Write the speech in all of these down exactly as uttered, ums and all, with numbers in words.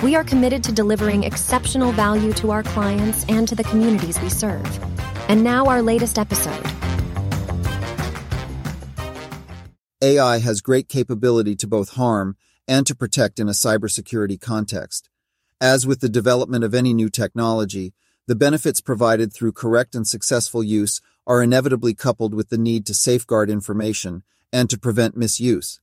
we are committed to delivering exceptional value to our clients and to the communities we serve. And now our latest episode. A I has great capability to both harm and to protect in a cybersecurity context. As with the development of any new technology, the benefits provided through correct and successful use are inevitably coupled with the need to safeguard information and to prevent misuse.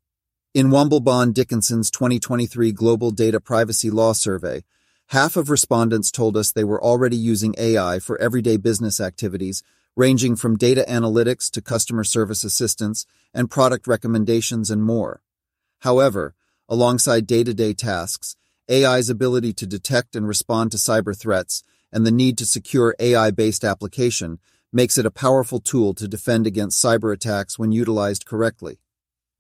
In Womble Bond Dickinson's twenty twenty-three Global Data Privacy Law Survey, half of respondents told us they were already using A I for everyday business activities, ranging from data analytics to customer service assistance and product recommendations and more. However, alongside day-to-day tasks, A I's ability to detect and respond to cyber threats and the need to secure A I-based application makes it a powerful tool to defend against cyber attacks when utilized correctly.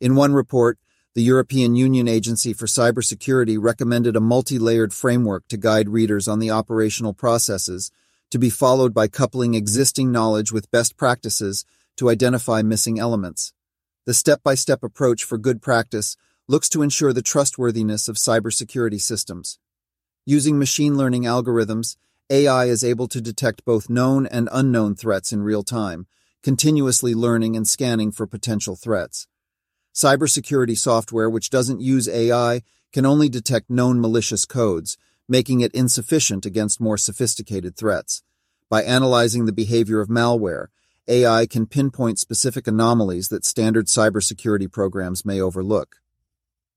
In one report, the European Union Agency for Cybersecurity recommended a multi-layered framework to guide readers on the operational processes, to be followed by coupling existing knowledge with best practices to identify missing elements. The step-by-step approach for good practice looks to ensure the trustworthiness of cybersecurity systems. Using machine learning algorithms, A I is able to detect both known and unknown threats in real time, continuously learning and scanning for potential threats. Cybersecurity software which doesn't use A I can only detect known malicious codes, making it insufficient against more sophisticated threats. By analyzing the behavior of malware, A I can pinpoint specific anomalies that standard cybersecurity programs may overlook.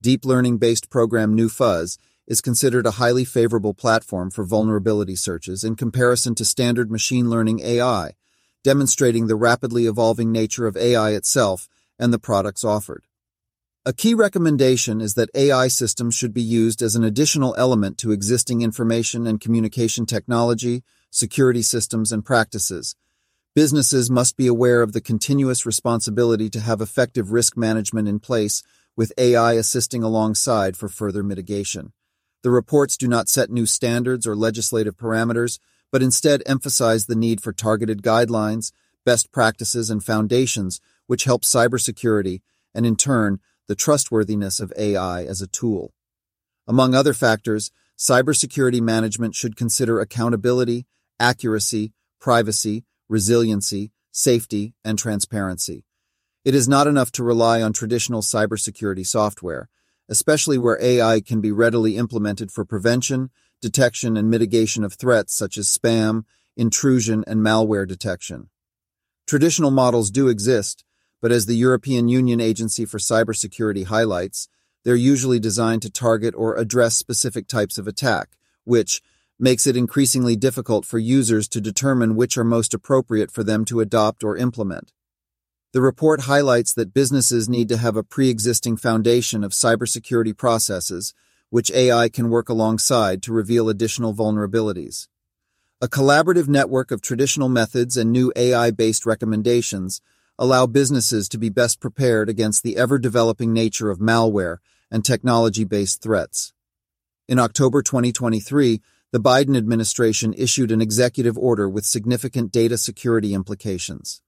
Deep learning-based program NewFuzz is considered a highly favorable platform for vulnerability searches in comparison to standard machine learning A I, demonstrating the rapidly evolving nature of A I itself and the products offered. A key recommendation is that A I systems should be used as an additional element to existing information and communication technology, security systems, and practices. Businesses must be aware of the continuous responsibility to have effective risk management in place, with A I assisting alongside for further mitigation. The reports do not set new standards or legislative parameters, but instead emphasize the need for targeted guidelines, best practices, and foundations which help cybersecurity and, in turn, the trustworthiness of A I as a tool. Among other factors, cybersecurity management should consider accountability, accuracy, privacy, resiliency, safety, and transparency. It is not enough to rely on traditional cybersecurity software, especially where A I can be readily implemented for prevention, detection, and mitigation of threats such as spam, intrusion, and malware detection. Traditional models do exist, but as the European Union Agency for Cybersecurity highlights, they're usually designed to target or address specific types of attack, which makes it increasingly difficult for users to determine which are most appropriate for them to adopt or implement. The report highlights that businesses need to have a pre-existing foundation of cybersecurity processes, which A I can work alongside to reveal additional vulnerabilities. A collaborative network of traditional methods and new A I-based recommendations allow businesses to be best prepared against the ever-developing nature of malware and technology-based threats. In October twenty twenty-three, the Biden administration issued an executive order with significant data security implications.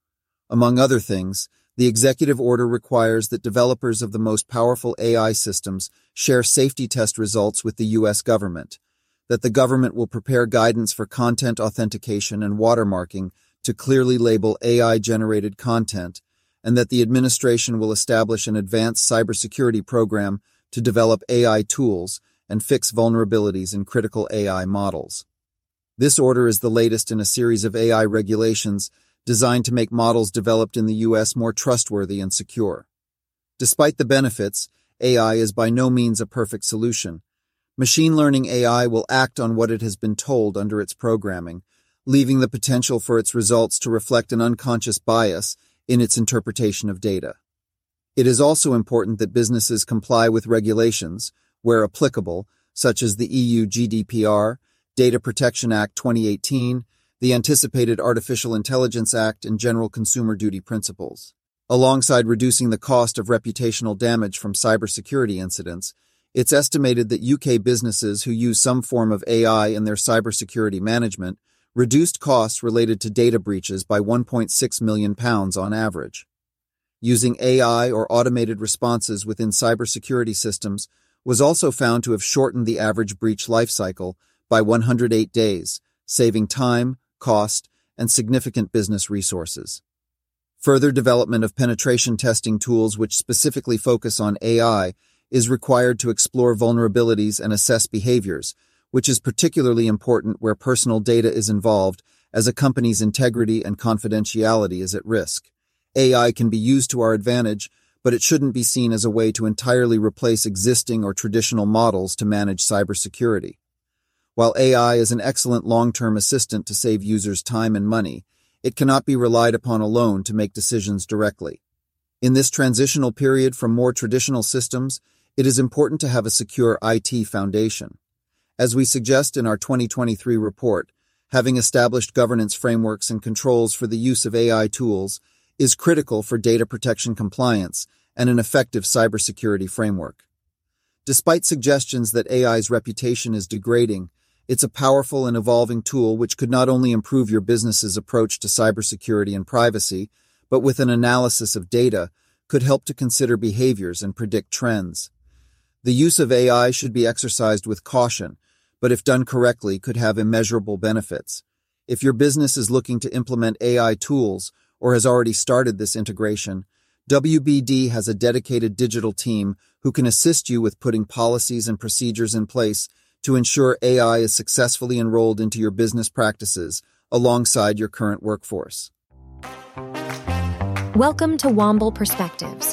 Among other things, the executive order requires that developers of the most powerful A I systems share safety test results with the U S government, that the government will prepare guidance for content authentication and watermarking to clearly label A I-generated content, and that the administration will establish an advanced cybersecurity program to develop A I tools and fix vulnerabilities in critical A I models. This order is the latest in a series of A I regulations designed to make models developed in the U S more trustworthy and secure. Despite the benefits, A I is by no means a perfect solution. Machine learning A I will act on what it has been told under its programming, leaving the potential for its results to reflect an unconscious bias in its interpretation of data. It is also important that businesses comply with regulations, where applicable, such as the E U G D P R, Data Protection Act twenty eighteen, the anticipated Artificial Intelligence Act, and general consumer duty principles. Alongside reducing the cost of reputational damage from cybersecurity incidents, it's estimated that U K businesses who use some form of A I in their cybersecurity management reduced costs related to data breaches by one point six million pounds on average. Using A I or automated responses within cybersecurity systems was also found to have shortened the average breach lifecycle by one hundred eight days, saving time, cost, and significant business resources. Further development of penetration testing tools which specifically focus on A I is required to explore vulnerabilities and assess behaviors, which is particularly important where personal data is involved, as a company's integrity and confidentiality is at risk. A I can be used to our advantage, but it shouldn't be seen as a way to entirely replace existing or traditional models to manage cybersecurity. While A I is an excellent long-term assistant to save users time and money, it cannot be relied upon alone to make decisions directly. In this transitional period from more traditional systems, it is important to have a secure I T foundation. As we suggest in our twenty twenty-three report, having established governance frameworks and controls for the use of A I tools is critical for data protection compliance and an effective cybersecurity framework. Despite suggestions that A I's reputation is degrading, it's a powerful and evolving tool which could not only improve your business's approach to cybersecurity and privacy, but with an analysis of data, could help to consider behaviors and predict trends. The use of A I should be exercised with caution, but if done correctly, could have immeasurable benefits. If your business is looking to implement A I tools or has already started this integration, W B D has a dedicated digital team who can assist you with putting policies and procedures in place to ensure A I is successfully enrolled into your business practices alongside your current workforce. Welcome to Womble Perspectives,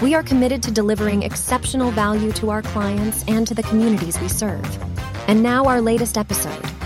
we are committed to delivering exceptional value to our clients and to the communities we serve. And now our latest episode,